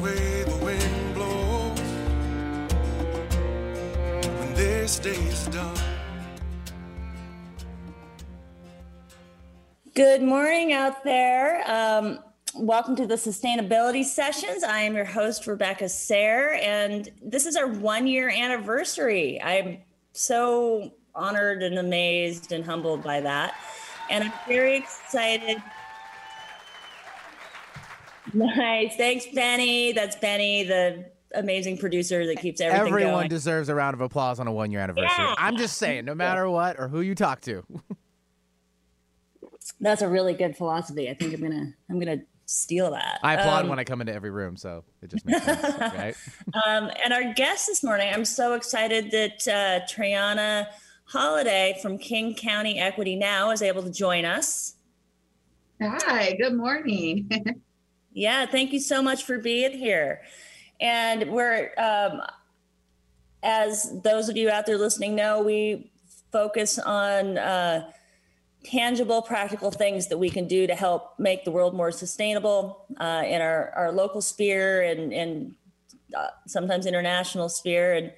which way the wind blows when this day is done. Good morning out there. Welcome to the Sustainability Sessions. I am your host, Rebecca Sayre, and this is our one-year anniversary. I'm so honored and amazed and humbled by that. And I'm very excited. Nice. Thanks, Benny. That's Benny, the amazing producer that keeps everything going. Everyone deserves a round of applause on a one-year anniversary. Yeah. I'm just saying, no matter what or who you talk to. That's a really good philosophy. I think I'm gonna steal that. I applaud when I come into every room, so it just makes sense, right? And our guest this morning, I'm so excited that TraeAnna Holiday from King County Equity Now is able to join us. Hi, good morning. Yeah, thank you so much for being here. And we're, as those of you out there listening know, we focus on tangible, practical things that we can do to help make the world more sustainable in our local sphere and sometimes international sphere. And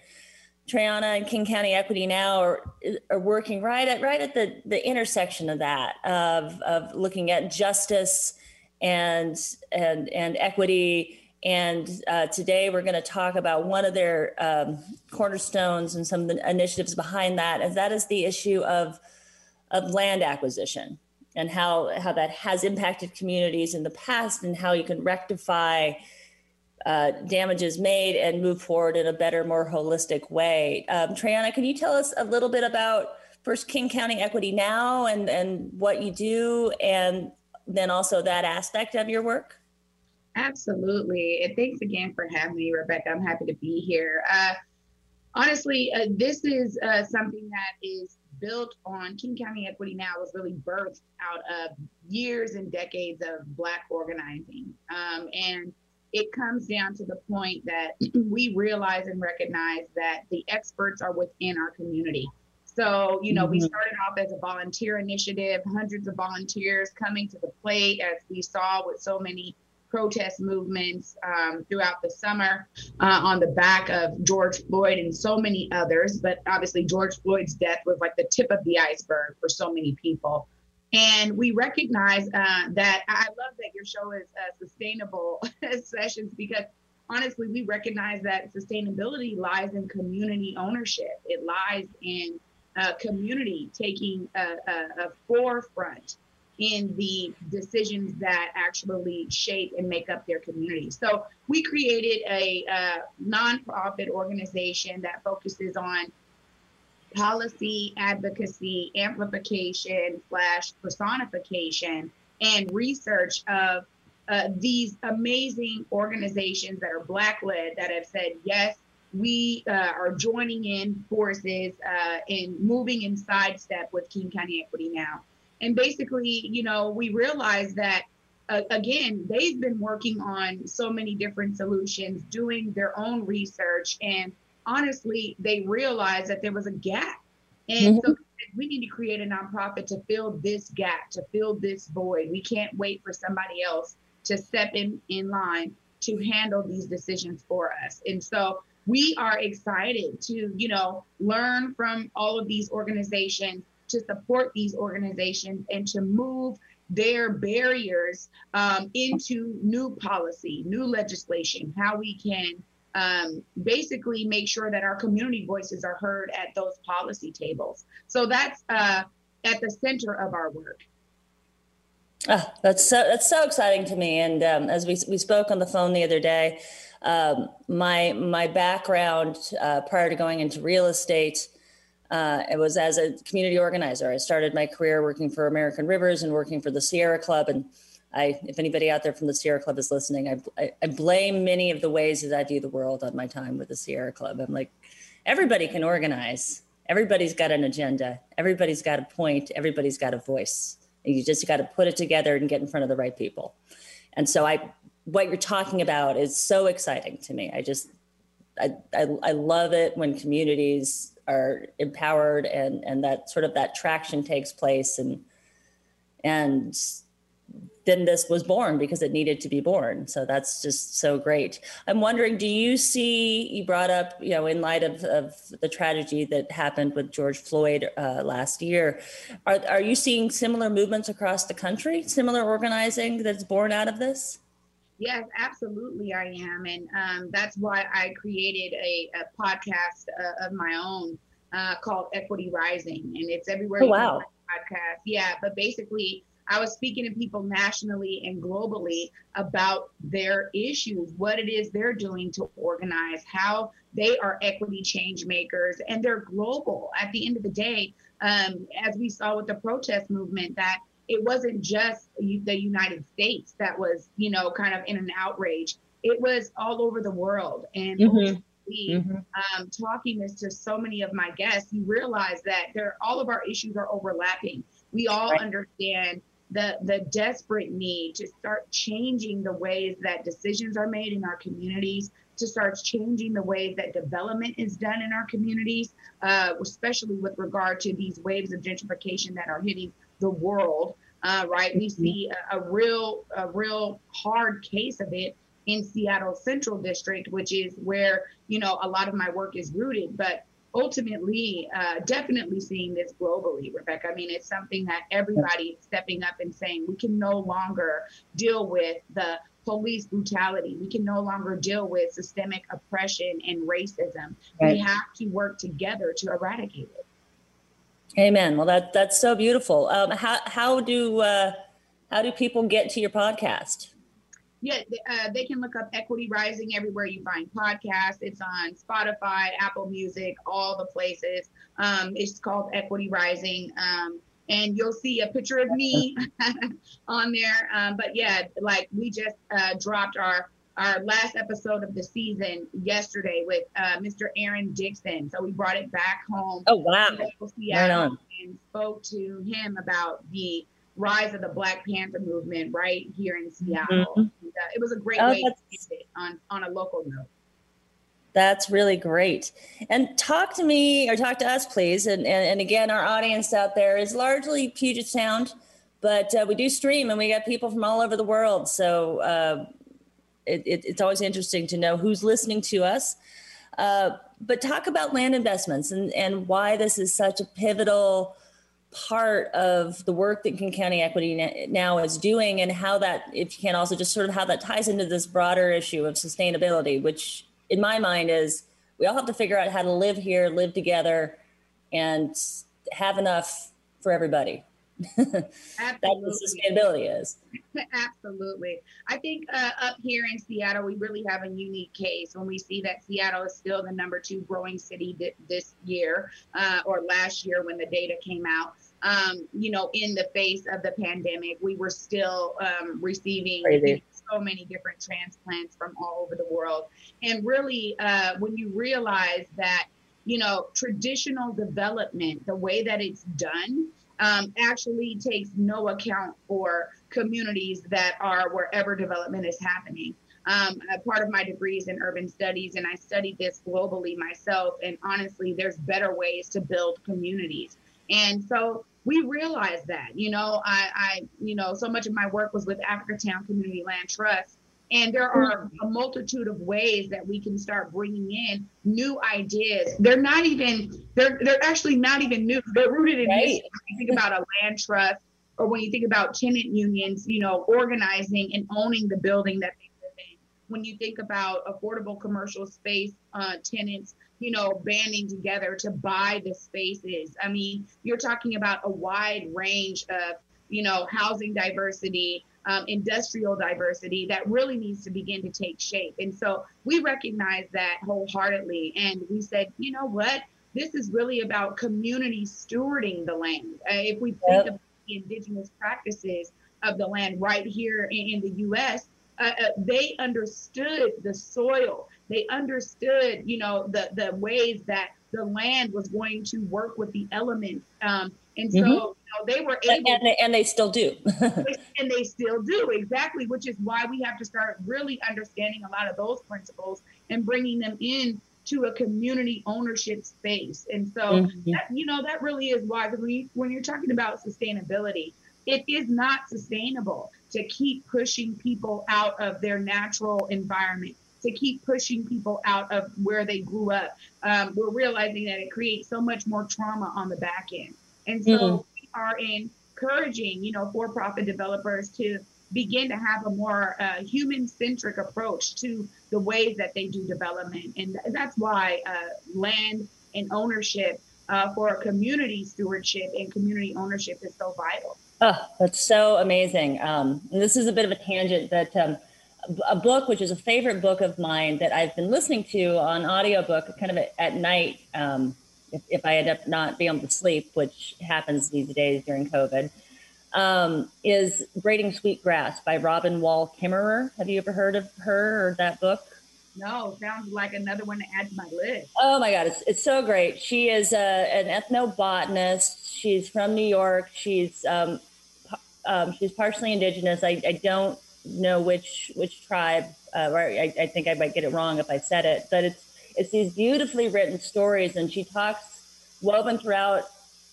TraeAnna and King County Equity Now are working right at the intersection of that, of looking at justice and equity. And today we're going to talk about one of their cornerstones and some of the initiatives behind that, and that is the issue of land acquisition and how that has impacted communities in the past and how you can rectify damages made and move forward in a better, more holistic way. TraeAnna, can you tell us a little bit about first King County Equity Now and what you do, and then also that aspect of your work? Absolutely. And thanks again for having me, Rebecca. I'm happy to be here. Honestly, this is something that is built on. King County Equity Now was really birthed out of years and decades of Black organizing. And it comes down to the point that we realize and recognize that the experts are within our community. So, you know, we started off as a volunteer initiative, hundreds of volunteers coming to the plate, as we saw with so many protest movements throughout the summer on the back of George Floyd and so many others. But obviously George Floyd's death was like the tip of the iceberg for so many people. And we recognize that. I love that your show is Sustainable Sessions, because honestly, we recognize that sustainability lies in community ownership. It lies in community taking a forefront in the decisions that actually shape and make up their community. So we created a nonprofit organization that focuses on policy, advocacy, amplification / personification, and research of these amazing organizations that are Black-led that have said, yes, we are joining in forces in moving in sidestep with King County Equity Now. And basically, you know, we realize that, again, they've been working on so many different solutions, doing their own research. And honestly, they realized that there was a gap. And so we need to create a nonprofit to fill this gap, to fill this void. We can't wait for somebody else to step in line to handle these decisions for us. And so we are excited to, you know, learn from all of these organizations, to support these organizations, and to move their barriers into new policy, new legislation, how we can basically make sure that our community voices are heard at those policy tables. So that's at the center of our work. Oh, that's so exciting to me. And as we spoke on the phone the other day, my background prior to going into real estate, it was as a community organizer. I started my career working for American Rivers and working for the Sierra Club. And if anybody out there from the Sierra Club is listening, I blame many of the ways that I do the world on my time with the Sierra Club. I'm like, everybody can organize. Everybody's got an agenda. Everybody's got a point. Everybody's got a voice. And you just got to put it together and get in front of the right people. And so what you're talking about is so exciting to me. I love it when communities are empowered and that sort of that traction takes place and then this was born because it needed to be born. So that's just so great. I'm wondering, do you see, you brought up, you know, in light of the tragedy that happened with George Floyd last year, are you seeing similar movements across the country, similar organizing that's born out of this? Yes, absolutely I am. And that's why I created a podcast of my own called Equity Rising. And it's everywhere. Oh, wow. You can find podcasts. Yeah, but basically I was speaking to people nationally and globally about their issues, what it is they're doing to organize, how they are equity change makers, and they're global. At the end of the day, as we saw with the protest movement, that it wasn't just the United States that was, you know, kind of in an outrage. It was all over the world. And talking this to so many of my guests, you realize that all of our issues are overlapping. We all understand the desperate need to start changing the ways that decisions are made in our communities, to start changing the ways that development is done in our communities, especially with regard to these waves of gentrification that are hitting the world, right? We see a real hard case of it in Seattle Central District, which is where, you know, a lot of my work is rooted, but ultimately, definitely seeing this globally, Rebecca. I mean, it's something that everybody is stepping up and saying, we can no longer deal with the police brutality. We can no longer deal with systemic oppression and racism. Right. We have to work together to eradicate it. Amen. Well, that's so beautiful. How do people get to your podcast? Yeah, they can look up Equity Rising everywhere you find podcasts. It's on Spotify, Apple Music, all the places. It's called Equity Rising. And you'll see a picture of me on there. But yeah, like we just dropped our last episode of the season yesterday with Mr. Aaron Dixon. So we brought it back home. Oh, wow. Right on. And spoke to him about the rise of the Black Panther movement right here in Seattle. Mm-hmm. And, it was a great way to end it on a local note. That's really great. And talk to us, please. And again, our audience out there is largely Puget Sound, but we do stream and we got people from all over the world. So it's always interesting to know who's listening to us. But talk about land investments and why this is such a pivotal part of the work that King County Equity Now is doing, and how that, if you can also just sort of how that ties into this broader issue of sustainability, which in my mind is we all have to figure out how to live here, live together, and have enough for everybody. That's what sustainability is. Absolutely. I think up here in Seattle, we really have a unique case when we see that Seattle is still the number 2 growing city this year or last year when the data came out. You know, in the face of the pandemic, we were still receiving so many different transplants from all over the world. And really, when you realize that, you know, traditional development, the way that it's done, actually takes no account for communities that are wherever development is happening. A part of my degree is in urban studies, and I studied this globally myself. And honestly, there's better ways to build communities. And so we realized that, you know, I so much of my work was with Africatown Community Land Trust. And there are a multitude of ways that we can start bringing in new ideas. They're actually not even new. They're rooted in history. When you think about a land trust, or when you think about tenant unions, you know, organizing and owning the building that they live in. When you think about affordable commercial space tenants, you know, banding together to buy the spaces. I mean, you're talking about a wide range of, you know, housing diversity, industrial diversity that really needs to begin to take shape. And so we recognize that wholeheartedly. And we said, you know what, this is really about community stewarding the land. If we think about the indigenous practices of the land right here in the U.S., they understood the soil. They understood, you know, the ways that the land was going to work with the elements. And so they were able, and they still do. And they still do, exactly, which is why we have to start really understanding a lot of those principles and bringing them in to a community ownership space. And so, that really is why, because when you're talking about sustainability, it is not sustainable to keep pushing people out of their natural environment, to keep pushing people out of where they grew up. We're realizing that it creates so much more trauma on the back end. And so we are encouraging, for-profit developers to begin to have a more human-centric approach to the ways that they do development. And that's why land and ownership for community stewardship and community ownership is so vital. Oh, that's so amazing. And this is a bit of a tangent, but a book, which is a favorite book of mine that I've been listening to on audiobook kind of at night, if I end up not being able to sleep, which happens these days during COVID, is Braiding Sweetgrass by Robin Wall Kimmerer. Have you ever heard of her or that book? No, sounds like another one to add to my list. Oh my God, it's so great. She is an ethnobotanist. She's from New York. She's partially indigenous. I don't know which tribe, or I think I might get it wrong if I said it, but it's these beautifully written stories, and she talks woven throughout.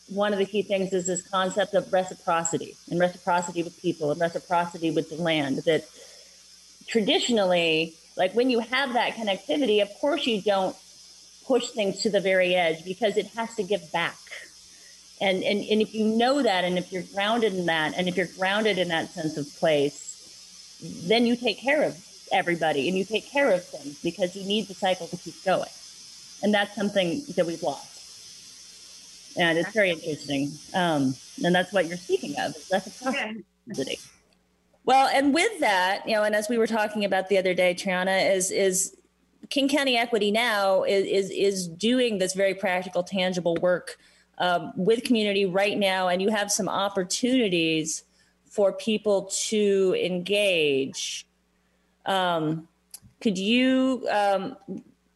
One of the key things is this concept of reciprocity, and reciprocity with people, and reciprocity with the land. That traditionally, like when you have that connectivity, of course you don't push things to the very edge because it has to give back. And if you know that, and if you're grounded in that, and if you're grounded in that sense of place, then you take care of everybody and you take care of things because you need the cycle to keep going. And that's something that we've lost. And it's very interesting. And that's what you're speaking of. That's a possibility. Well, and with that, and as we were talking about the other day, TraeAnna, is King County Equity Now is doing this very practical, tangible work with community right now, and you have some opportunities for people to engage. Could you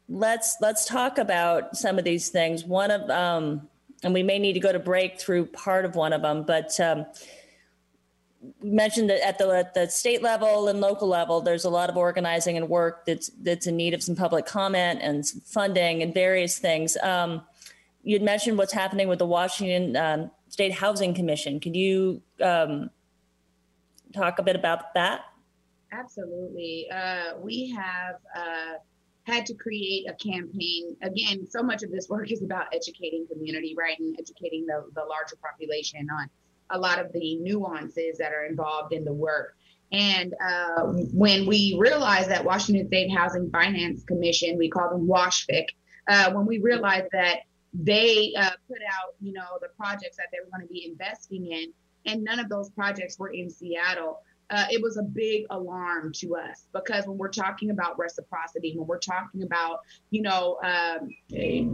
let's talk about some of these things? One of and we may need to go to break through part of one of them, but. Mentioned that at the state level and local level, there's a lot of organizing and work that's in need of some public comment and some funding and various things. You'd mentioned what's happening with the Washington State Housing Commission. Could you talk a bit about that? Absolutely. We have had to create a campaign. Again, so much of this work is about educating community, right, and educating the larger population on a lot of the nuances that are involved in the work. And when we realized that Washington State Housing Finance Commission, we call them WSHFIC, when we realized that they put out, the projects that they were going to be investing in, and none of those projects were in Seattle, it was a big alarm to us, because when we're talking about reciprocity, when we're talking about,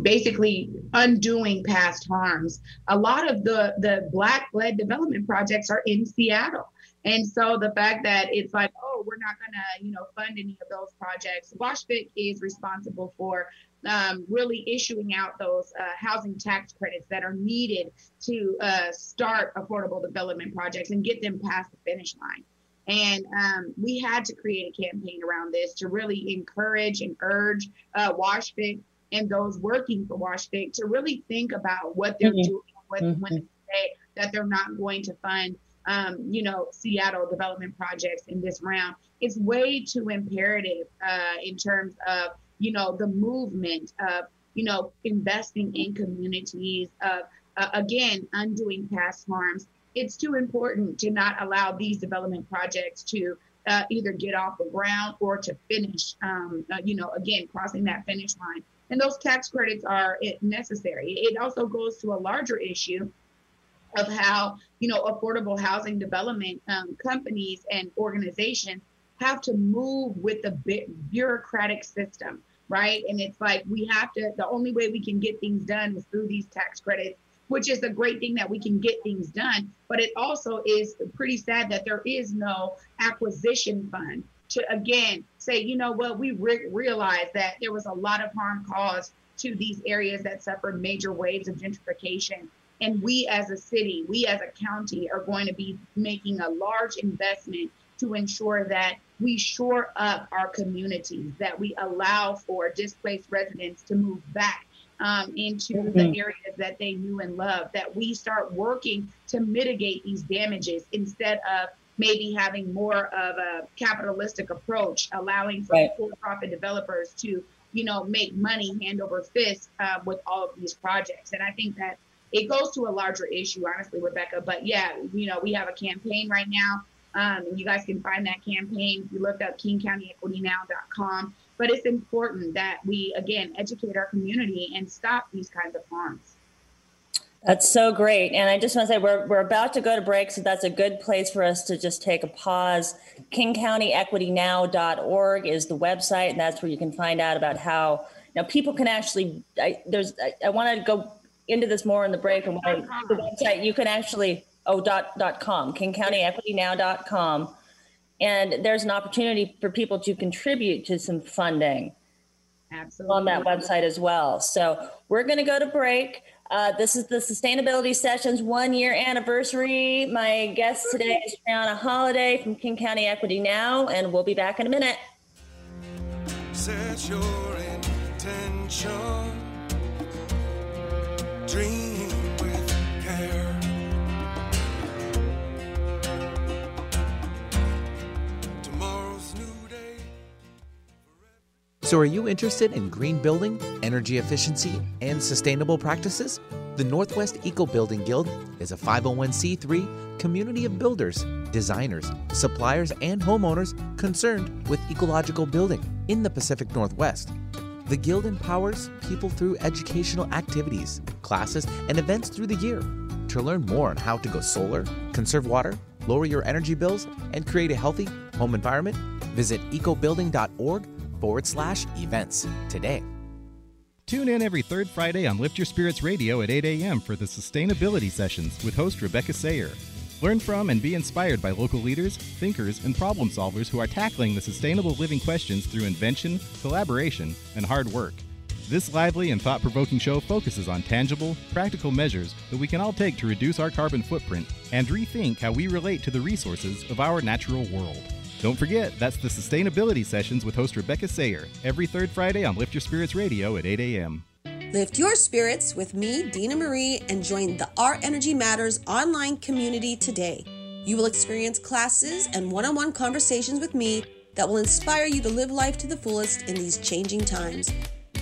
basically undoing past harms, a lot of the Black-led development projects are in Seattle. And so the fact that it's like, oh, we're not going to, fund any of those projects. WSHFIC is responsible for really issuing out those housing tax credits that are needed to start affordable development projects and get them past the finish line. And we had to create a campaign around this to really encourage and urge WSHFIC and those working for WSHFIC to really think about what they're doing, when they say that they're not going to fund Seattle development projects in this round. It's way too imperative in terms of, the movement of, investing in communities, of, again, undoing past harms. It's too important to not allow these development projects to either get off the ground or to finish, again, crossing that finish line. And those tax credits are necessary. It also goes to a larger issue of how, affordable housing development companies and organizations have to move with the bureaucratic system, right? And it's like, the only way we can get things done is through these tax credits, which is a great thing that we can get things done, but it also is pretty sad that there is no acquisition fund to, again, say, we realized that there was a lot of harm caused to these areas that suffered major waves of gentrification. And we as a city, we as a county are going to be making a large investment to ensure that we shore up our communities, that we allow for displaced residents to move back into the areas that they knew and loved, that we start working to mitigate these damages instead of maybe having more of a capitalistic approach, allowing for for-profit developers to, you know, make money hand over fist with all of these projects. And I think that it goes to a larger issue, honestly, Rebecca. But yeah, you know, we have a campaign right now. And you guys can find that campaign if you look up KingCountyEquityNow.com. But it's important that we, again, educate our community and stop these kinds of harms. That's so great. And I just want to say we're about to go to break, so that's a good place for us to just take a pause. KingCountyEquityNow.org is the website, and that's where you can find out about how now people can actually, I want to go into this more in the break. And the website, you can actually... .com, KingCountyEquityNow.com. And there's an opportunity for people to contribute to some funding on that website as well. So we're going to go to break. This is the Sustainability Sessions 1-year anniversary. My guest today is TraeAnna Holiday from King County Equity Now, and we'll be back in a minute. Set your intention. Dream with care. So are you interested in green building, energy efficiency, and sustainable practices? The Northwest Eco Building Guild is a 501c3 community of builders, designers, suppliers, and homeowners concerned with ecological building in the Pacific Northwest. The Guild empowers people through educational activities, classes, and events through the year. To learn more on how to go solar, conserve water, lower your energy bills, and create a healthy home environment, visit ecobuilding.org/events today. Tune in every third Friday on Lift Your Spirits Radio at 8 a.m. for the Sustainability Sessions with host Rebecca Sayre. Learn from and be inspired by local leaders, thinkers, and problem solvers who are tackling the sustainable living questions through invention, collaboration, and hard work. This lively and thought-provoking show focuses on tangible, practical measures that we can all take to reduce our carbon footprint and rethink how we relate to the resources of our natural world. Don't forget, that's the Sustainability Sessions with host Rebecca Sayre, every third Friday on Lift Your Spirits Radio at 8 a.m. Lift your spirits with me, Dina Marie, and join the Our Energy Matters online community today. You will experience classes and one-on-one conversations with me that will inspire you to live life to the fullest in these changing times.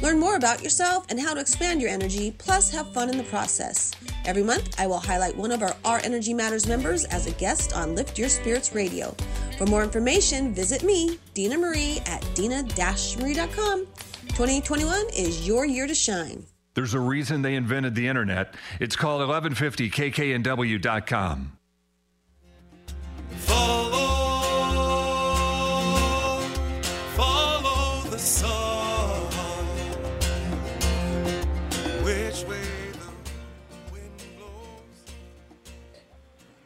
Learn more about yourself and how to expand your energy, plus have fun in the process. Every month, I will highlight one of our Energy Matters members as a guest on Lift Your Spirits Radio. For more information, visit me, Dina Marie, at dina-marie.com. 2021 is your year to shine. There's a reason they invented the internet. It's called 1150kknw.com. Follow the sun.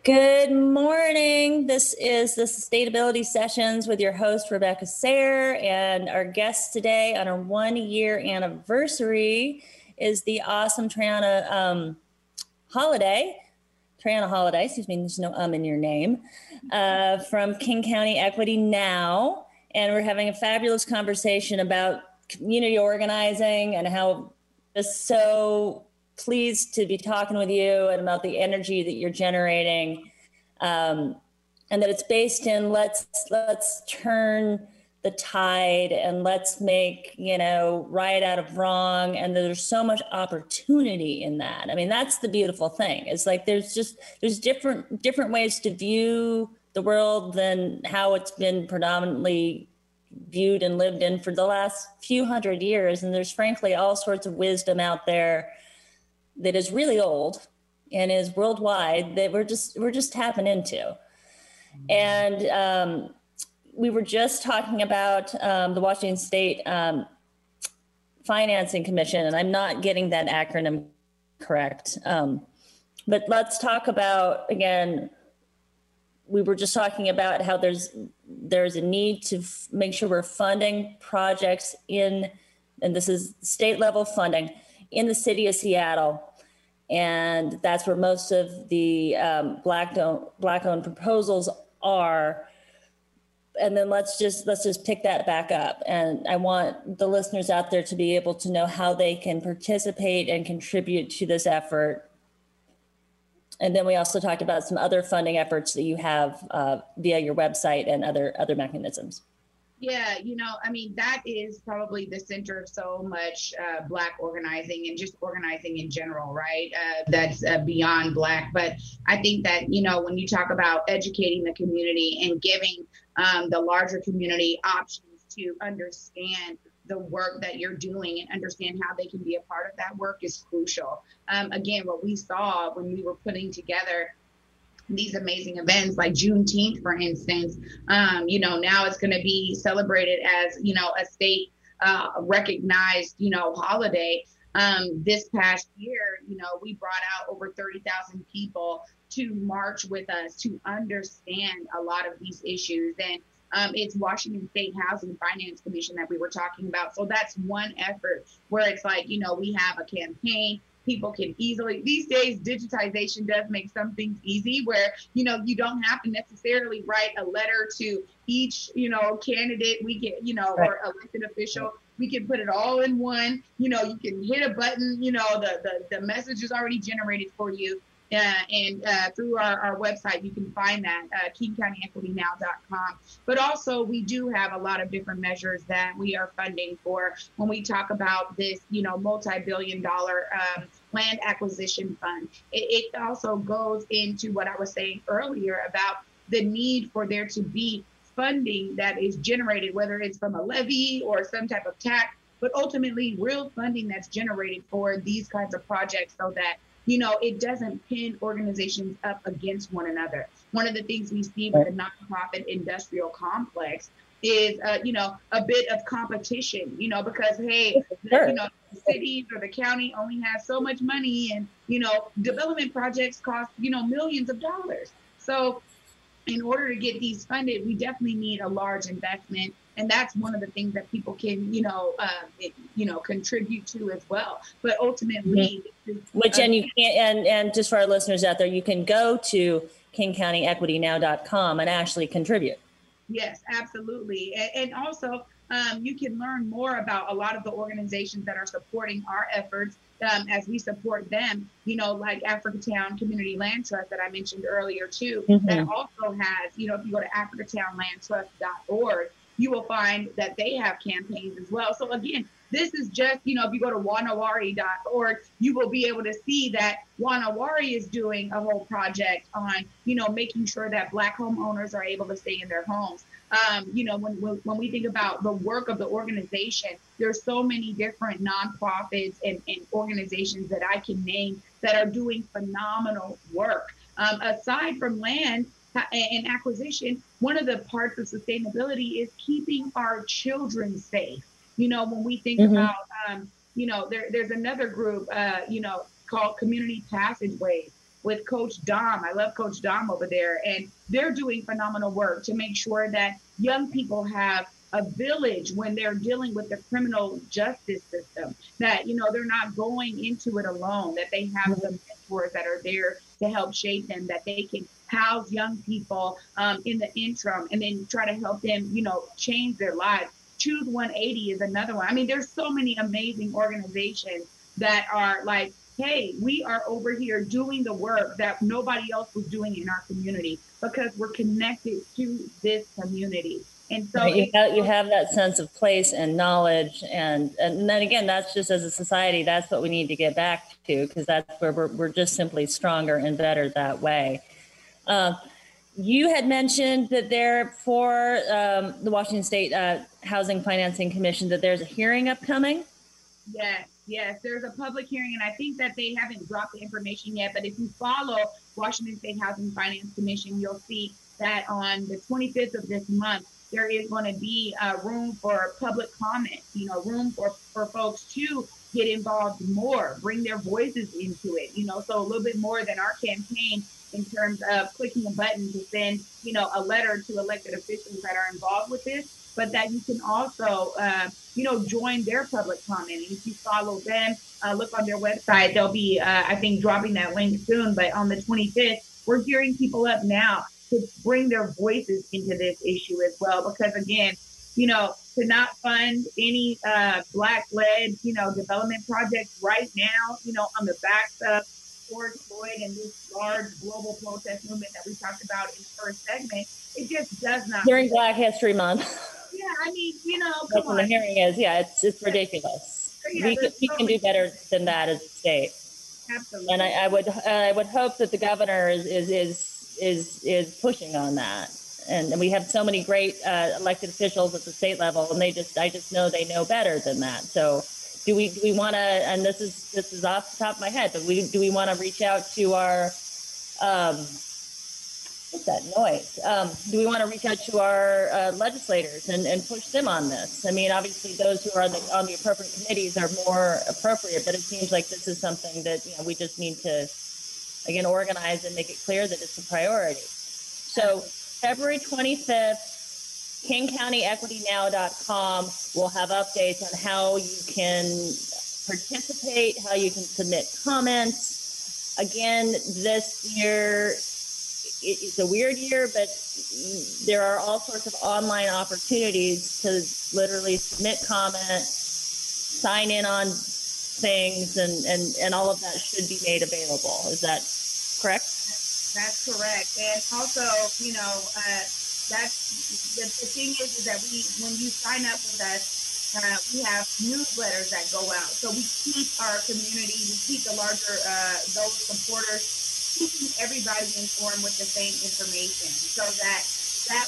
Good morning. This is the Sustainability Sessions with your host, Rebecca Sayre, and our guest today on our 1-year anniversary is the awesome TraeAnna Holiday. TraeAnna Holiday, excuse me, there's no in your name, from King County Equity Now. And we're having a fabulous conversation about community organizing and how just so pleased to be talking with you and about the energy that you're generating, and that it's based in let's turn the tide and let's make, you know, right out of wrong. And there's so much opportunity in that. I mean, that's the beautiful thing. It's like there's different ways to view the world than how it's been predominantly viewed and lived in for the last few hundred years. And there's frankly all sorts of wisdom out there that is really old and is worldwide that we're just tapping into. And we were just talking about the Washington State Financing Commission, and I'm not getting that acronym correct. But let's talk about, again, we were just talking about how there's a need to make sure we're funding projects in, and this is state level funding, in the city of Seattle. And that's where most of the Black-owned proposals are. And then let's just pick that back up. And I want the listeners out there to be able to know how they can participate and contribute to this effort And then we also talked about some other funding efforts that you have via your website and other mechanisms. Yeah, you know, I mean, that is probably the center of so much Black organizing and just organizing in general, right? That's beyond Black. But I think that, you know, when you talk about educating the community and giving the larger community options to understand the work that you're doing and understand how they can be a part of that work is crucial. Again, what we saw when we were putting together these amazing events like Juneteenth, for instance, you know, now it's going to be celebrated as, you know, a state recognized, you know, holiday. This past year, you know, we brought out over 30,000 people to march with us to understand a lot of these issues. And it's Washington State Housing Finance Commission that we were talking about. So that's one effort where it's like, you know, we have a campaign. People can easily, these days, digitization does make some things easy where, you know, you don't have to necessarily write a letter to each, you know, candidate we get, you know, or elected official. We can put it all in one, you know, you can hit a button, you know, the message is already generated for you. And through our website, you can find that, KingCountyEquityNow.com. But also, we do have a lot of different measures that we are funding for when we talk about this, you know, multi-billion-dollar land acquisition fund. It also goes into what I was saying earlier about the need for there to be funding that is generated, whether it's from a levy or some type of tax, but ultimately real funding that's generated for these kinds of projects so that, you know, it doesn't pin organizations up against one another. One of the things we see with the nonprofit industrial complex is, you know, a bit of competition, you know, because, hey, you know, the cities or the county only has so much money and, you know, development projects cost, you know, millions of dollars. So in order to get these funded, we definitely need a large investment. And that's one of the things that people can, you know, contribute to as well. But ultimately, which and you can, and just for our listeners out there, you can go to KingCountyEquityNow.com and actually contribute. Yes, absolutely, and also you can learn more about a lot of the organizations that are supporting our efforts as we support them. You know, like Africatown Community Land Trust that I mentioned earlier too. Mm-hmm. That also has, you know, if you go to AfricatownLandTrust.org. you will find that they have campaigns as well. So again, this is just, you know, if you go to Wa Na Wari.org, you will be able to see that Wa Na Wari is doing a whole project on, you know, making sure that Black homeowners are able to stay in their homes. You know, when we think about the work of the organization, there's so many different nonprofits and organizations that I can name that are doing phenomenal work. Aside from land and acquisition, one of the parts of sustainability is keeping our children safe. You know, when we think mm-hmm. about, you know, there's another group, you know, called Community Passageways with Coach Dom. I love Coach Dom over there. And they're doing phenomenal work to make sure that young people have a village when they're dealing with the criminal justice system, that, you know, they're not going into it alone, that they have mm-hmm. some mentors that are there to help shape them, that they can house young people in the interim and then try to help them, you know, change their lives. Choose 180 is another one. I mean, there's so many amazing organizations that are like, hey, we are over here doing the work that nobody else was doing in our community because we're connected to this community. And so you have that sense of place and knowledge. And then again, that's just as a society, that's what we need to get back to, because that's where we're just simply stronger and better that way. You had mentioned that there for the Washington State Housing Financing Commission, that there's a hearing upcoming. Yes, there's a public hearing, and I think that they haven't dropped the information yet. But if you follow Washington State Housing Finance Commission, you'll see that on the 25th of this month, there is going to be room for public comment, you know, room for folks to get involved more, bring their voices into it, you know, so a little bit more than our campaign in terms of clicking a button to send, you know, a letter to elected officials that are involved with this, but that you can also, you know, join their public comment. And if you follow them, look on their website, they'll be, I think, dropping that link soon. But on the 25th, we're gearing people up now to bring their voices into this issue as well, because again, you know, to not fund any Black-led, you know, development projects right now, you know, on the backs of George Floyd and this large global protest movement that we talked about in the first segment, it just does not. During Black History Month. Yeah, I mean, you know, come on. The hearing is, yeah, it's ridiculous. Yeah, we can do better than that as a state. Absolutely. And I would hope that the governor is pushing on that. And we have so many great elected officials at the state level, and I just know they know better than that. So do we want to, and this is off the top of my head, but do we want to reach out to our, what's that noise? Do we want to reach out to our legislators and push them on this? I mean, obviously those who are on the appropriate committees are more appropriate, but it seems like this is something that, you know, we just need to, again, organize and make it clear that it's a priority. So February 25th, KingCountyEquityNow.com will have updates on how you can participate, how you can submit comments. Again, this year, it's a weird year, but there are all sorts of online opportunities to literally submit comments, sign in on things, and all of that should be made available. Is that correct? That's correct. And also, you know, that's the thing is that when you sign up with us, we have newsletters that go out. So we keep our community, we keep the larger, those supporters, keeping everybody informed with the same information so that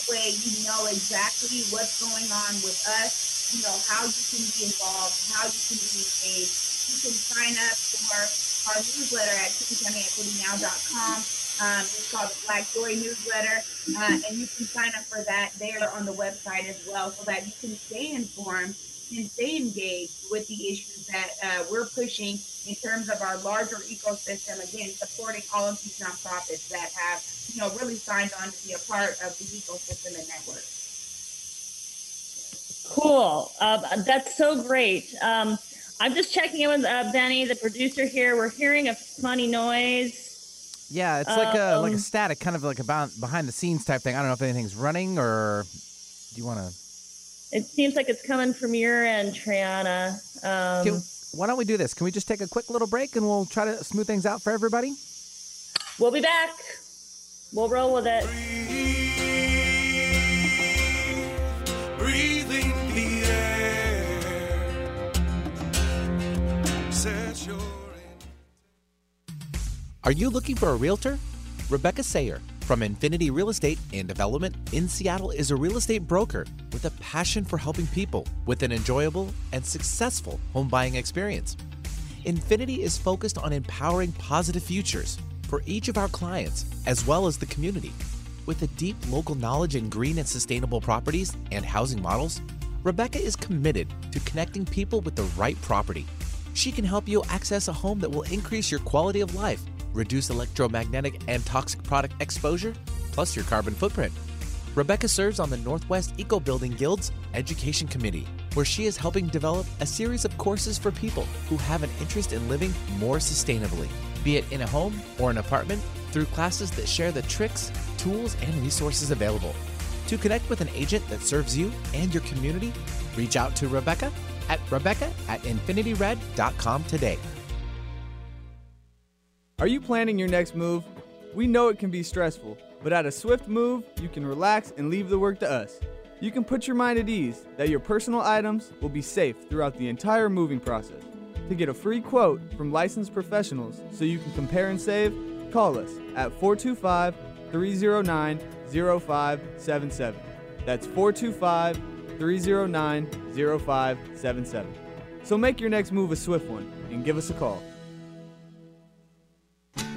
way you know exactly what's going on with us, you know, how you can be involved, how you can be engaged. You can sign up for our newsletter at KingCountyEquityNow.com. It's called the Black Joy Newsletter, and you can sign up for that there on the website as well, so that you can stay informed and stay engaged with the issues that we're pushing in terms of our larger ecosystem. Again, supporting all of these nonprofits that have, you know, really signed on to be a part of the ecosystem and network. Cool. That's so great. I'm just checking in with Benny, the producer here. We're hearing a funny noise. Yeah, it's like a static, kind of like a behind-the-scenes type thing. I don't know if anything's running, or do you want to? It seems like it's coming from your end, TraeAnna. Why don't we do this? Can we just take a quick little break, and we'll try to smooth things out for everybody? We'll be back. We'll roll with it. Breathing the air. Set your... Are you looking for a realtor? Rebecca Sayre from Infinity Real Estate and Development in Seattle is a real estate broker with a passion for helping people with an enjoyable and successful home buying experience. Infinity is focused on empowering positive futures for each of our clients as well as the community. With a deep local knowledge in green and sustainable properties and housing models, Rebecca is committed to connecting people with the right property. She can help you access a home that will increase your quality of life, reduce electromagnetic and toxic product exposure, plus your carbon footprint. Rebecca serves on the Northwest Eco Building Guild's Education Committee, where she is helping develop a series of courses for people who have an interest in living more sustainably, be it in a home or an apartment, through classes that share the tricks, tools, and resources available. To connect with an agent that serves you and your community, reach out to Rebecca at rebecca@infinityred.com today. Are you planning your next move? We know it can be stressful, but at a Swift Move, you can relax and leave the work to us. You can put your mind at ease that your personal items will be safe throughout the entire moving process. To get a free quote from licensed professionals so you can compare and save, call us at 425-309-0577. That's 425-309-0577. So make your next move a Swift one and give us a call.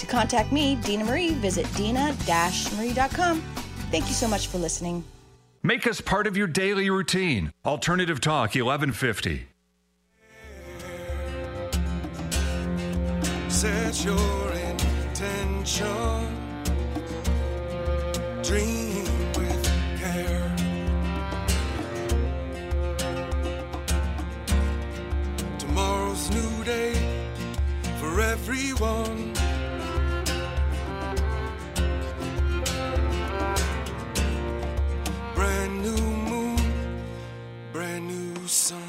To contact me, Dina Marie, visit dina-marie.com. Thank you so much for listening. Make us part of your daily routine. Alternative Talk 1150. Set your intention. dream with care. Tomorrow's new day for everyone. Brand new moon, brand new sun.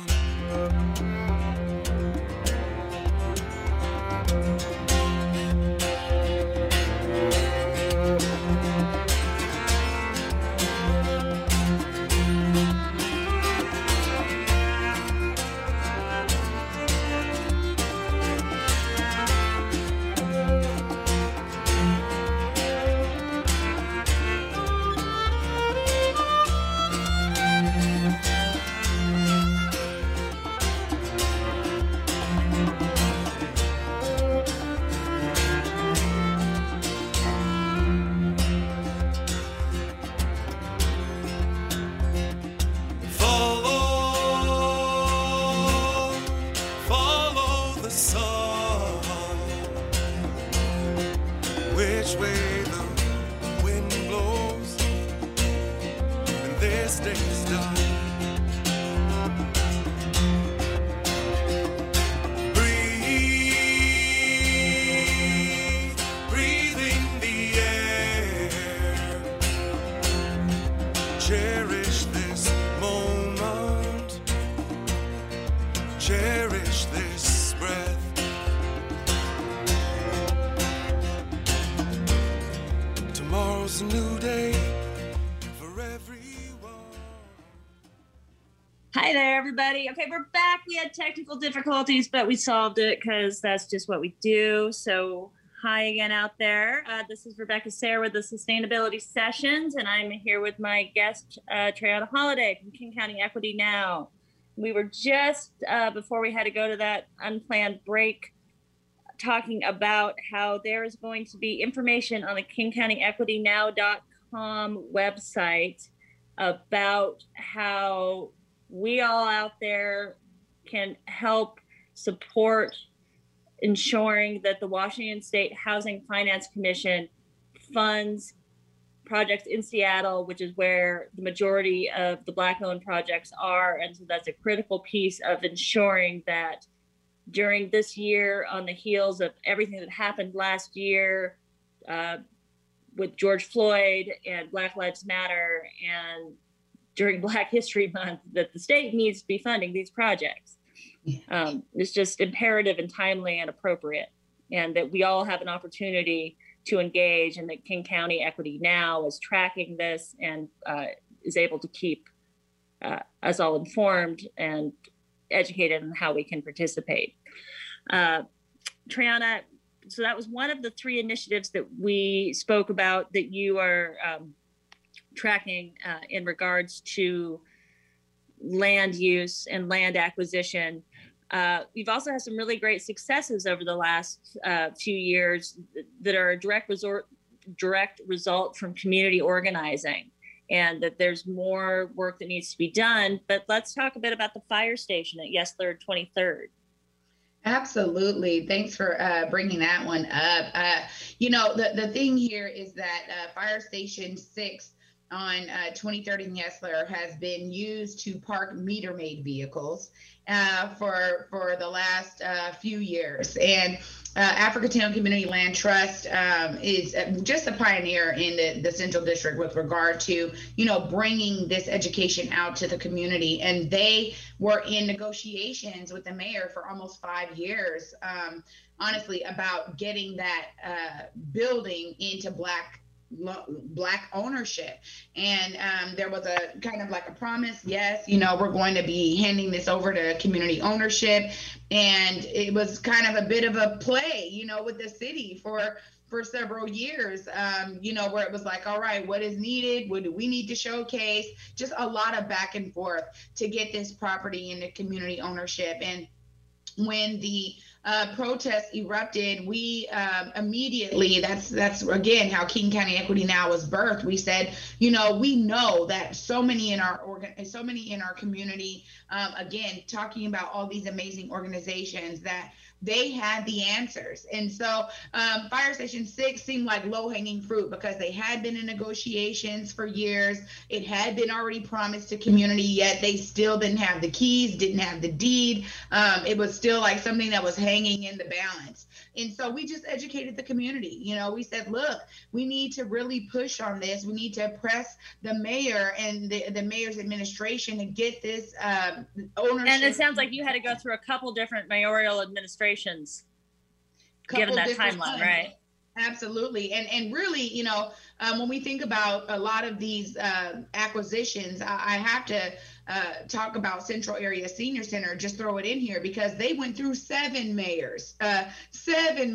Everybody. Okay, we're back. We had technical difficulties, but we solved it because that's just what we do. So hi again out there. This is Rebecca Sayre with the Sustainability Sessions, and I'm here with my guest, TraeAnna Holiday from King County Equity Now. We were just, before we had to go to that unplanned break, talking about how there is going to be information on the KingCountyEquityNow.com website about how we all out there can help support ensuring that the Washington State Housing Finance Commission funds projects in Seattle, which is where the majority of the Black-owned projects are. And so that's a critical piece of ensuring that during this year, on the heels of everything that happened last year with George Floyd and Black Lives Matter and during Black History Month, that the state needs to be funding these projects. Yeah. It's just imperative and timely and appropriate, and that we all have an opportunity to engage, and that King County Equity Now is tracking this and is able to keep us all informed and educated on how we can participate. TraeAnna, so that was one of the three initiatives that we spoke about that you are tracking in regards to land use and land acquisition. We've also had some really great successes over the last few years that are a direct result from community organizing, and that there's more work that needs to be done. But let's talk a bit about the fire station at Yesler 23rd. Absolutely. Thanks for bringing that one up. You know, the thing here is that Fire Station 6 on 23rd and Yesler has been used to park meter-made vehicles for the last few years. And Africatown Community Land Trust is just a pioneer in the Central District with regard to, you know, bringing this education out to the community. And they were in negotiations with the mayor for almost 5 years, honestly, about getting that building into Black ownership. And there was a kind of like a promise, yes, you know, we're going to be handing this over to community ownership. And it was kind of a bit of a play, you know, with the city for several years, you know, where it was like, all right, what is needed? What do we need to showcase? Just a lot of back and forth to get this property into community ownership. And when the protests erupted, we immediately, that's again how King County Equity Now was birthed. We said, you know, we know that so many in our community, again, talking about all these amazing organizations that they had the answers. And so Fire Station 6 seemed like low-hanging fruit because they had been in negotiations for years. It had been already promised to community, yet they still didn't have the keys, didn't have the deed. It was still like something that was hanging in the balance. And so we just educated the community. You know, we said, look, we need to really push on this. We need to press the mayor and the mayor's administration to get this ownership. And it sounds like you had to go through a couple different mayoral administrations, given that timeline, right? Absolutely. And really, you know, when we think about a lot of these acquisitions, I have to talk about Central Area Senior Center, just throw it in here, because they went through seven mayors saying,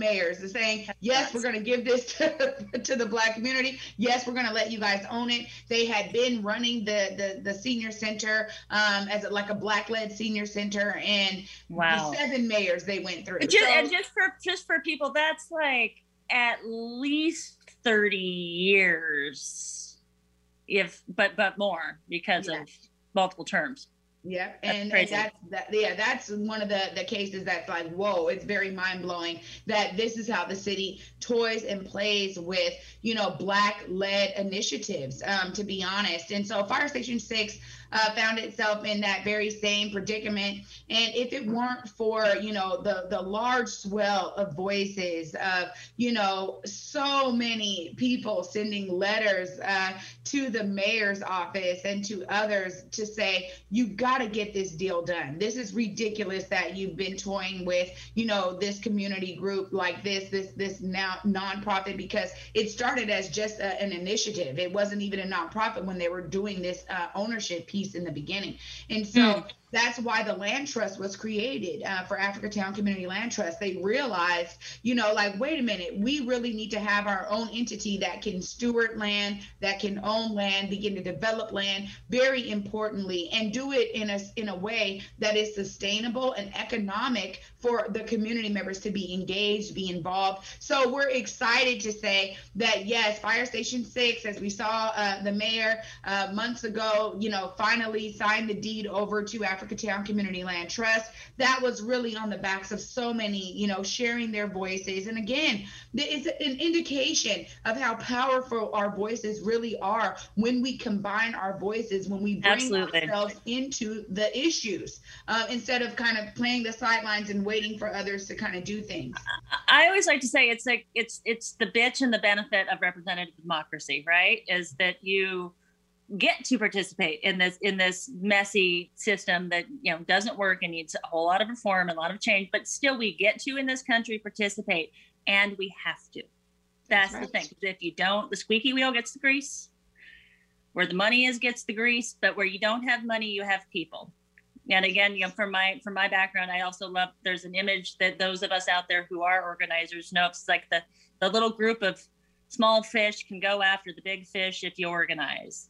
yes, we're going to give this to the Black community. Yes, we're going to let you guys own it. They had been running the senior center as like a Black-led senior center, and wow, the seven mayors they went through. Just for people, that's like at least 30 years, but more, because of multiple terms. Yeah, and that's one of the cases that's like, whoa, it's very mind-blowing that this is how the city toys and plays with, you know, Black-led initiatives, to be honest. And so Fire Station 6 found itself in that very same predicament. And if it weren't for, you know, the large swell of voices of, you know, so many people sending letters to the mayor's office and to others to say, you got to get this deal done. This is ridiculous that you've been toying with, you know, this community group like this now nonprofit, because it started as just an initiative. It wasn't even a nonprofit when they were doing this ownership piece in the beginning. And so that's why the land trust was created for Africatown Community Land Trust. They realized, you know, like, wait a minute, we really need to have our own entity that can steward land, that can own land, begin to develop land, very importantly, and do it in a way that is sustainable and economic for the community members to be engaged, be involved. So we're excited to say that, yes, Fire Station 6, as we saw the mayor months ago, you know, finally signed the deed over to Africatown Community Land Trust. That was really on the backs of so many, you know, sharing their voices. And again, it's an indication of how powerful our voices really are when we combine our voices, when we bring ourselves into the issues, instead of kind of playing the sidelines and waiting for others to kind of do things. I always like to say it's like it's the bitch and the benefit of representative democracy, right? Is that you get to participate in this messy system that, you know, doesn't work and needs a whole lot of reform and a lot of change, but still we get to, in this country, participate, and we have to. That's the thing. If you don't, the squeaky wheel gets the grease. Where the money is gets the grease, but where you don't have money, you have people. And again, you know, from my background, I also love, there's an image that those of us out there who are organizers know, it's like the little group of small fish can go after the big fish if you organize.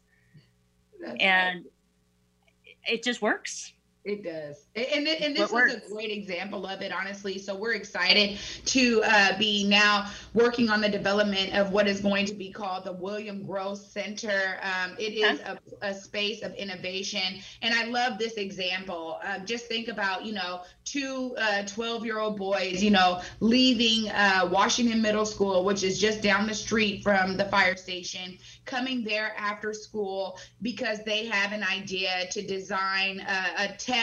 That's and right. It just works. It does. And this is a great example of it, honestly. So we're excited to be now working on the development of what is going to be called the William Gross Center. It is a space of innovation. And I love this example. Just think about, you know, two 12-year-old boys, you know, leaving Washington Middle School, which is just down the street from the fire station, coming there after school because they have an idea to design a tech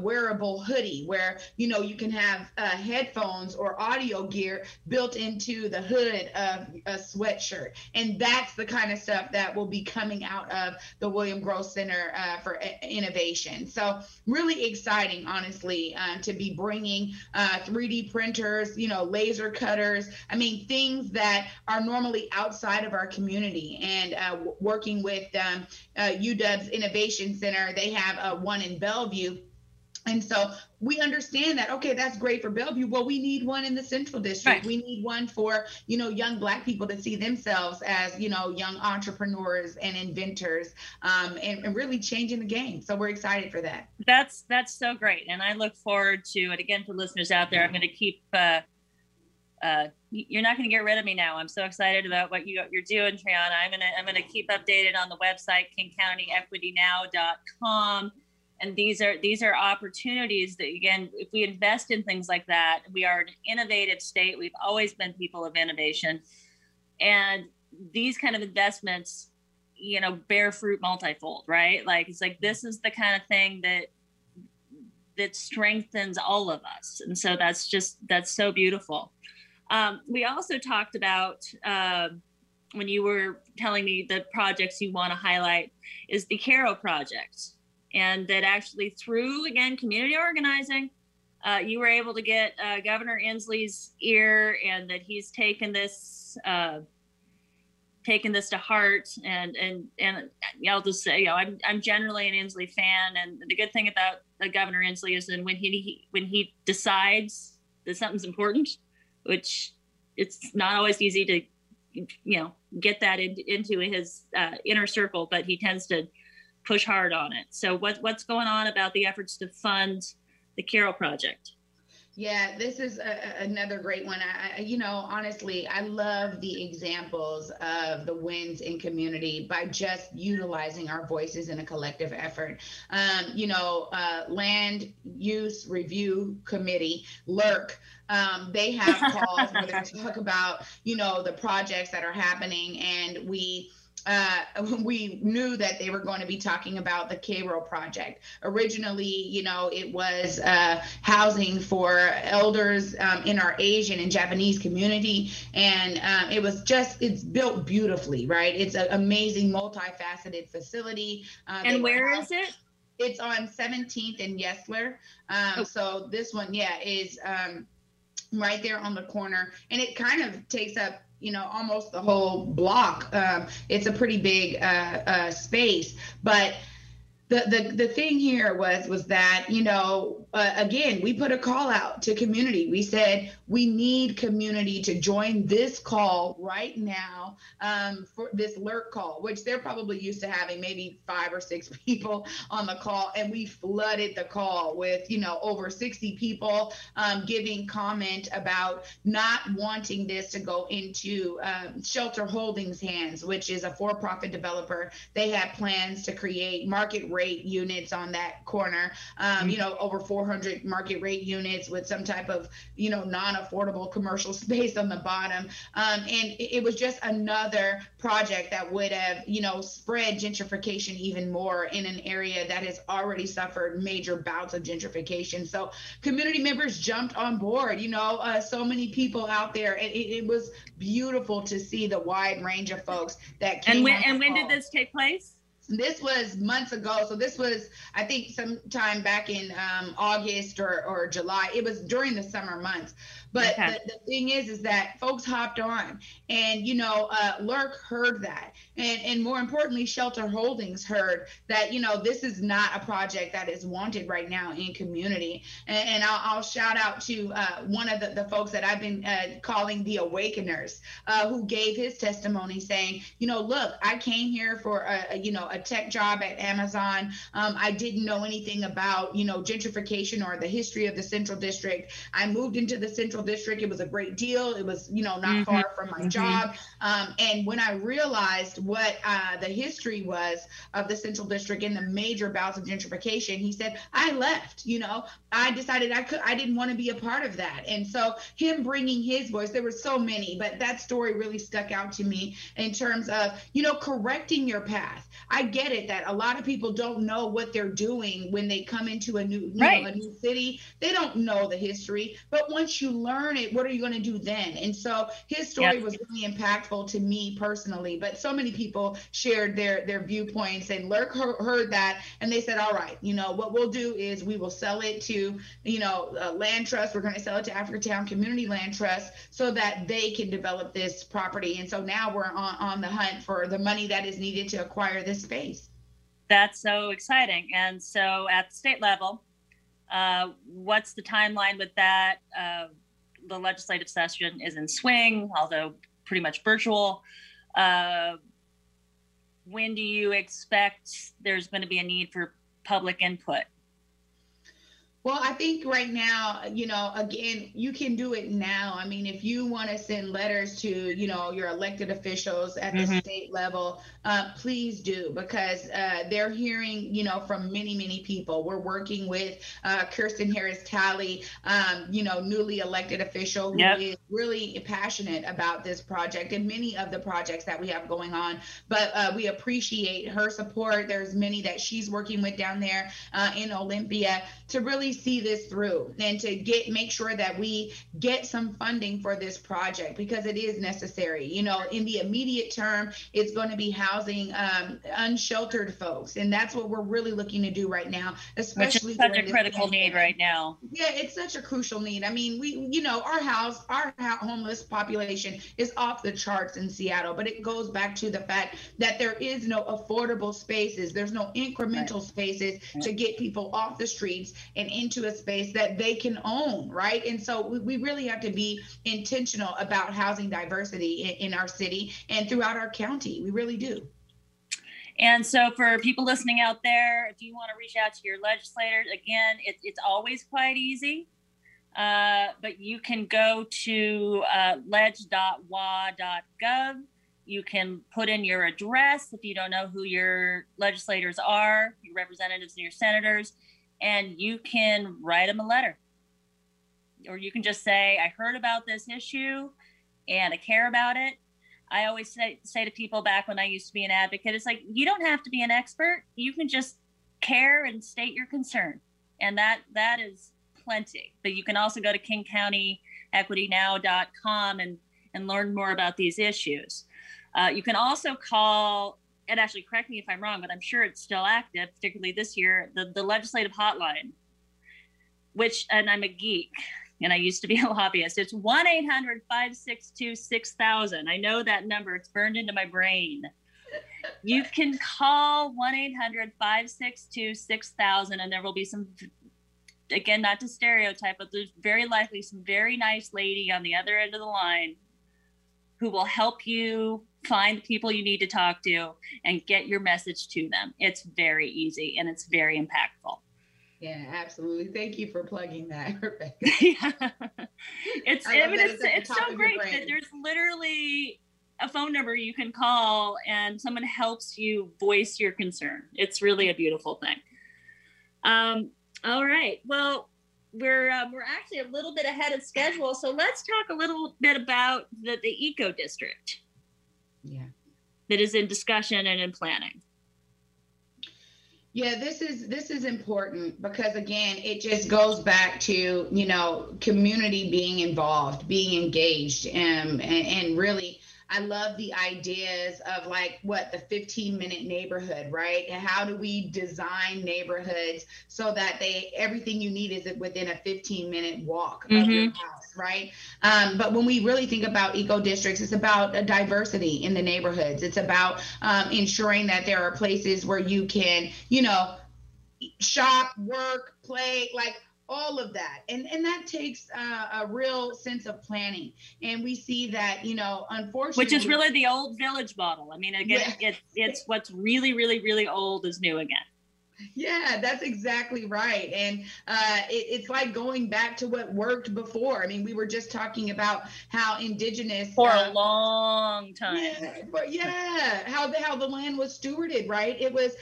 wearable hoodie where, you know, you can have headphones or audio gear built into the hood of a sweatshirt. And that's the kind of stuff that will be coming out of the William Gross Center for Innovation. So really exciting, honestly, to be bringing 3D printers, you know, laser cutters. I mean, things that are normally outside of our community. And working with UW's Innovation Center, they have one in Bellevue. And so we understand that, okay, that's great for Bellevue. Well, we need one in the Central District. Right. We need one for, you know, young Black people to see themselves as, you know, young entrepreneurs and inventors, and really changing the game. So we're excited for that. That's so great. And I look forward to it. Again, for listeners out there, I'm going to keep you're not going to get rid of me now. I'm so excited about what you're doing, TraeAnna. I'm going to keep updated on the website, kingcounteyequitynow.com. And these are opportunities that, again, if we invest in things like that, we are an innovative state. We've always been people of innovation. And these kind of investments, you know, bear fruit multifold, right? Like, it's like, this is the kind of thing that strengthens all of us. And so that's so beautiful. We also talked about, when you were telling me the projects you want to highlight, is the Cairo project. And that actually through, again, community organizing, you were able to get Governor Inslee's ear, and that he's taken this to heart. And I'll just say, you know, I'm generally an Inslee fan. And the good thing about Governor Inslee is that when he decides that something's important, which it's not always easy to, you know, get that into his inner circle, but he tends to push hard on it. So what's going on about the efforts to fund the Carol Project? Yeah, this is another great one. I love the examples of the wins in community by just utilizing our voices in a collective effort. Land Use Review Committee, LURC, they have calls where they talk about, you know, the projects that are happening, and we knew that they were going to be talking about the Cairo project. Originally, you know, it was housing for elders in our Asian and Japanese community. And it's built beautifully, right? It's an amazing multifaceted facility. And where is it? It's on 17th and Yesler. So this one, is right there on the corner. And it kind of takes up, you know, almost the whole block. It's a pretty big space, but the thing here was that, you know, again, we put a call out to community. We said we need community to join this call right now, for this LURC call, which they're probably used to having maybe 5 or 6 people on the call. And we flooded the call with, you know, over 60 people giving comment about not wanting this to go into Shelter Holdings' hands, which is a for-profit developer. They had plans to create market rate units on that corner, you know, over 400 market rate units with some type of, you know, non-affordable commercial space on the bottom. And it was just another project that would have, you know, spread gentrification even more in an area that has already suffered major bouts of gentrification. So community members jumped on board, you know, so many people out there. And it was beautiful to see the wide range of folks that came. And when did this take place? This was months ago. So this was, I think, sometime back in August or July. It was during the summer months. But okay. The thing is that folks hopped on, and, you know, LURC heard that. And more importantly, Shelter Holdings heard that, you know, this is not a project that is wanted right now in community. And I'll shout out to one of the folks that I've been calling the Awakeners, who gave his testimony saying, you know, look, I came here for a tech job at Amazon. I didn't know anything about, you know, gentrification or the history of the Central District. I moved into the Central District. It was a great deal. It was, you know, not far from my job. And when I realized what the history was of the Central District and the major bouts of gentrification, he said, I left, you know, I decided I didn't want to be a part of that. And so him bringing his voice, there were so many, but that story really stuck out to me in terms of, you know, correcting your path. I get it that a lot of people don't know what they're doing when they come into a new city. They don't know the history, but once you learn it, what are you going to do then? And so his story was really impactful to me personally, but so many people shared their viewpoints, and LURC heard that. And they said, all right, you know, what we'll do is we will sell it to, you know, Land Trust. We're going to sell it to Africatown Community Land Trust so that they can develop this property. And so now we're on the hunt for the money that is needed to acquire this space. That's so exciting. And so at the state level, what's the timeline with that? The legislative session is in swing, although pretty much virtual. When do you expect there's going to be a need for public input? Well, I think right now, you know, again, you can do it now. I mean, if you want to send letters to, you know, your elected officials at the state level, please do, because they're hearing, you know, from many, many people. We're working with Kirsten Harris-Talley, you know, newly elected official who is really passionate about this project and many of the projects that we have going on. But we appreciate her support. There's many that she's working with down there in Olympia to really see this through and to get make sure that we get some funding for this project, because it is necessary. You know, in the immediate term, it's going to be housing unsheltered folks, and that's what we're really looking to do right now, especially such a critical need right now. Yeah, it's such a crucial need. I mean, we, you know, our homeless population is off the charts in Seattle, but it goes back to the fact that there is no affordable spaces. There's no incremental spaces to get people off the streets and into a space that they can own, right? And so we really have to be intentional about housing diversity in our city and throughout our county. We really do. And so for people listening out there, if you want to reach out to your legislators, again, it's always quite easy, but you can go to leg.wa.gov. You can put in your address if you don't know who your legislators are, your representatives and your senators, and you can write them a letter. Or you can just say, I heard about this issue and I care about it. I always say to people back when I used to be an advocate, it's like, you don't have to be an expert. You can just care and state your concern. And that is plenty. But you can also go to kingcountequitynow.com and learn more about these issues. You can also call, and actually correct me if I'm wrong, but I'm sure it's still active, particularly this year, the legislative hotline, which, and I'm a geek and I used to be a lobbyist. It's 1-800-562-6000. I know that number, it's burned into my brain. You can call 1-800-562-6000 and there will be some, again, not to stereotype, but there's very likely some very nice lady on the other end of the line who will help you find the people you need to talk to and get your message to them. It's very easy and it's very impactful. Yeah, absolutely. Thank you for plugging that, Rebecca. It's so great that there's literally a phone number you can call and someone helps you voice your concern. It's really a beautiful thing. All right. Well, we're actually a little bit ahead of schedule. So let's talk a little bit about the Eco District. Yeah, that is in discussion and in planning. Yeah, this is important because, again, it just goes back to, you know, community being involved, being engaged, and really, I love the ideas of like what the 15-minute neighborhood, right? And how do we design neighborhoods so that everything you need is within a 15-minute walk of your house, right? But when we really think about eco districts, it's about diversity in the neighborhoods. It's about ensuring that there are places where you can, you know, shop, work, play, like all of that. And that takes a real sense of planning. And we see that, you know, unfortunately, which is really the old village model. I mean, again, it's what's really, really, really old is new again. Yeah, that's exactly right. And it's like going back to what worked before. I mean, we were just talking about how indigenous for a long time. How the land was stewarded, right? It was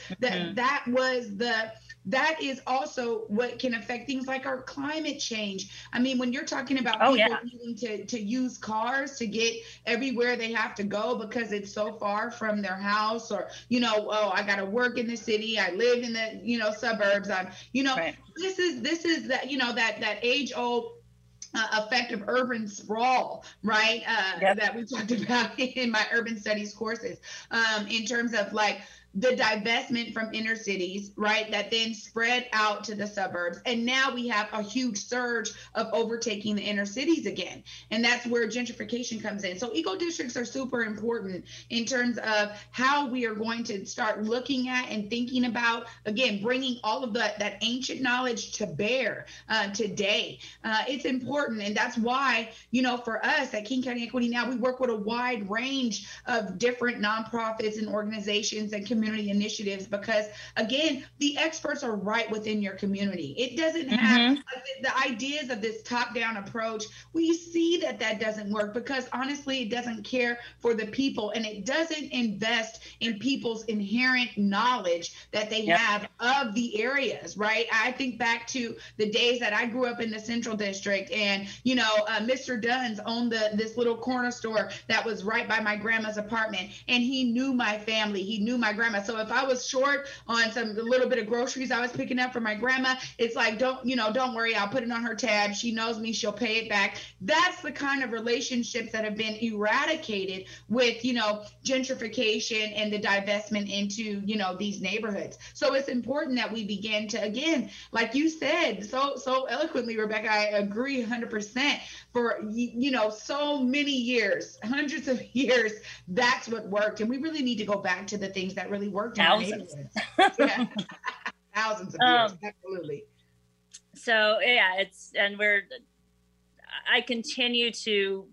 that is also what can affect things like our climate change. I mean, when you're talking about people needing to use cars to get everywhere they have to go because it's so far from their house, or, you know, oh, I got to work in the city. I live in the, you know, suburbs. This is that, you know, that age old effect of urban sprawl, right? That we talked about in my urban studies courses, in terms of like the divestment from inner cities, right, that then spread out to the suburbs. And now we have a huge surge of overtaking the inner cities again. And that's where gentrification comes in. So eco districts are super important in terms of how we are going to start looking at and thinking about, again, bringing all of that ancient knowledge to bear today. It's important. And that's why, you know, for us at King County Equity Now, we work with a wide range of different nonprofits and organizations and communities community initiatives, because again, the experts are right within your community. It doesn't have the ideas of this top-down approach. We see that that doesn't work because honestly, it doesn't care for the people and it doesn't invest in people's inherent knowledge that they have of the areas, right? I think back to the days that I grew up in the Central District and, you know, Mr. Dunn's owned this little corner store that was right by my grandma's apartment, and he knew my family. He knew my grandma. So if I was short on a little bit of groceries I was picking up for my grandma, it's like, don't worry, I'll put it on her tab. She knows me. She'll pay it back. That's the kind of relationships that have been eradicated with, you know, gentrification and the divestment into, you know, these neighborhoods. So it's important that we begin to, again, like you said, so eloquently, Rebecca, I agree 100%. For, you know, so many years, hundreds of years, that's what worked. And we really need to go back to the things that really worked. Thousands. Yeah. Thousands of years, absolutely. So, yeah, I continue to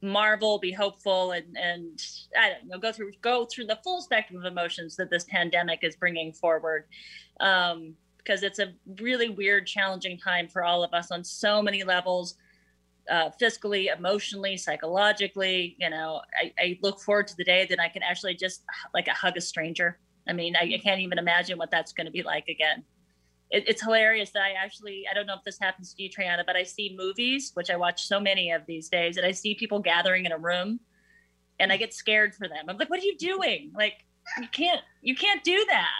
marvel, be hopeful, and I don't know, go through the full spectrum of emotions that this pandemic is bringing forward. Because it's a really weird, challenging time for all of us on so many levels. Fiscally, emotionally, psychologically, you know, I look forward to the day that I can actually just like hug a stranger. I mean, I can't even imagine what that's going to be like again. It's hilarious that I don't know if this happens to you, TraeAnna, but I see movies, which I watch so many of these days, and I see people gathering in a room and I get scared for them. I'm like, what are you doing? Like, you can't do that.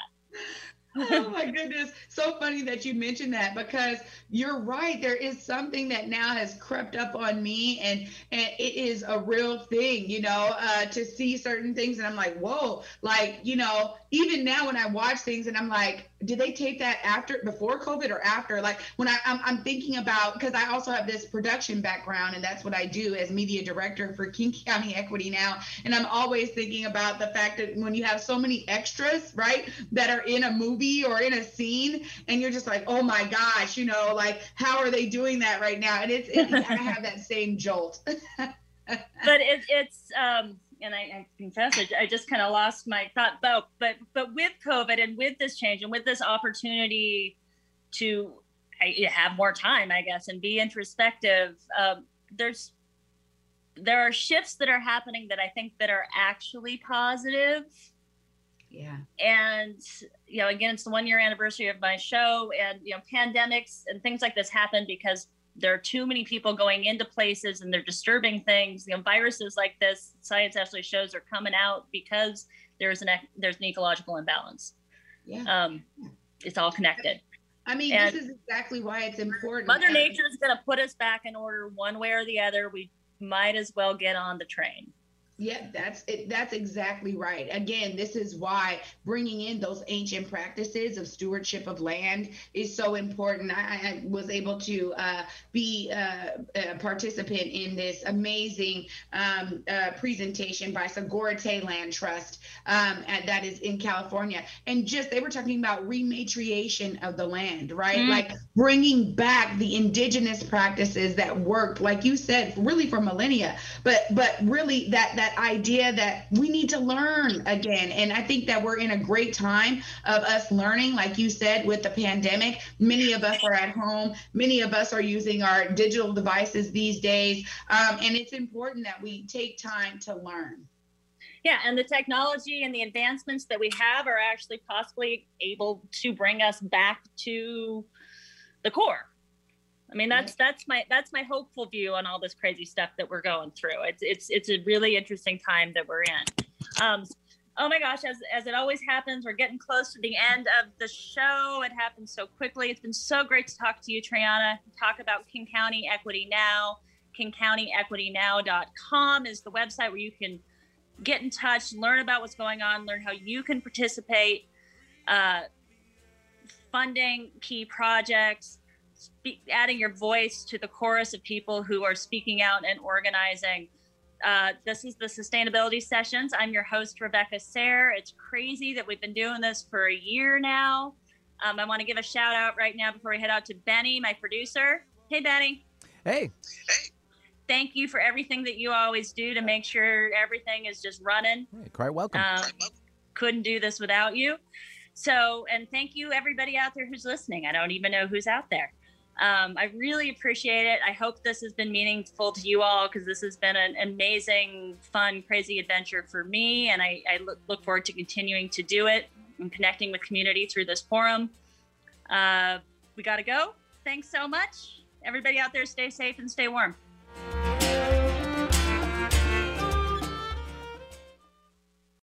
Oh my goodness. So funny that you mentioned that, because you're right. There is something that now has crept up on me, and it is a real thing, you know, to see certain things. And I'm like, whoa, like, you know, even now when I watch things and I'm like, did they tape that before COVID or after? Like when I'm thinking about, because I also have this production background, and that's what I do as media director for King County Equity Now. And I'm always thinking about the fact that when you have so many extras, right, that are in a movie or in a scene, and you're just like, oh my gosh, you know, like how are they doing that right now? And it's I have that same jolt. But it's. And I confess, I just kind of lost my thought. But with COVID and with this change and with this opportunity to have more time, I guess, and be introspective, there are shifts that are happening that I think that are actually positive. Yeah. And, you know, again, it's the 1-year anniversary of my show, and, you know, pandemics and things like this happen because there are too many people going into places and they're disturbing things. You know, viruses like this, science actually shows, are coming out because there's an ecological imbalance. Yeah. It's all connected. I mean, and this is exactly why it's important. Mother Nature is going to put us back in order one way or the other. We might as well get on the train. Yeah, that's it. That's exactly right. Again, this is why bringing in those ancient practices of stewardship of land is so important. I was able to be a participant in this amazing presentation by Segorite Land Trust that is in California. And just they were talking about rematriation of the land, right? Like bringing back the indigenous practices that worked, like you said, really for millennia, but really that idea that we need to learn again. And I think that we're in a great time of us learning, like you said, with the pandemic. Many of us are at home. Many of us are using our digital devices these days. And it's important that we take time to learn. Yeah, and the technology and the advancements that we have are actually possibly able to bring us back to the core. I mean, that's my hopeful view on all this crazy stuff that we're going through. It's a really interesting time that we're in. Oh my gosh, as it always happens, we're getting close to the end of the show. It happened so quickly. It's been so great to talk to you, TraeAnna. Talk about King County Equity Now. KingCountyEquityNow.com is the website where you can get in touch, learn about what's going on, learn how you can participate, funding key projects. Adding your voice to the chorus of people who are speaking out and organizing. This is the Sustainability Sessions. I'm your host, Rebecca Sayre. It's crazy that we've been doing this for a year now. I want to give a shout out right now before we head out to Benny, my producer. Hey, Benny. Hey. Hey. Thank you for everything that you always do to make sure everything is just running. Hey, quite welcome. couldn't do this without you. So, and thank you everybody out there who's listening. I don't even know who's out there. I really appreciate it. I hope this has been meaningful to you all, because this has been an amazing, fun, crazy adventure for me. And I look forward to continuing to do it and connecting with community through this forum. We got to go. Thanks so much. Everybody out there, stay safe and stay warm.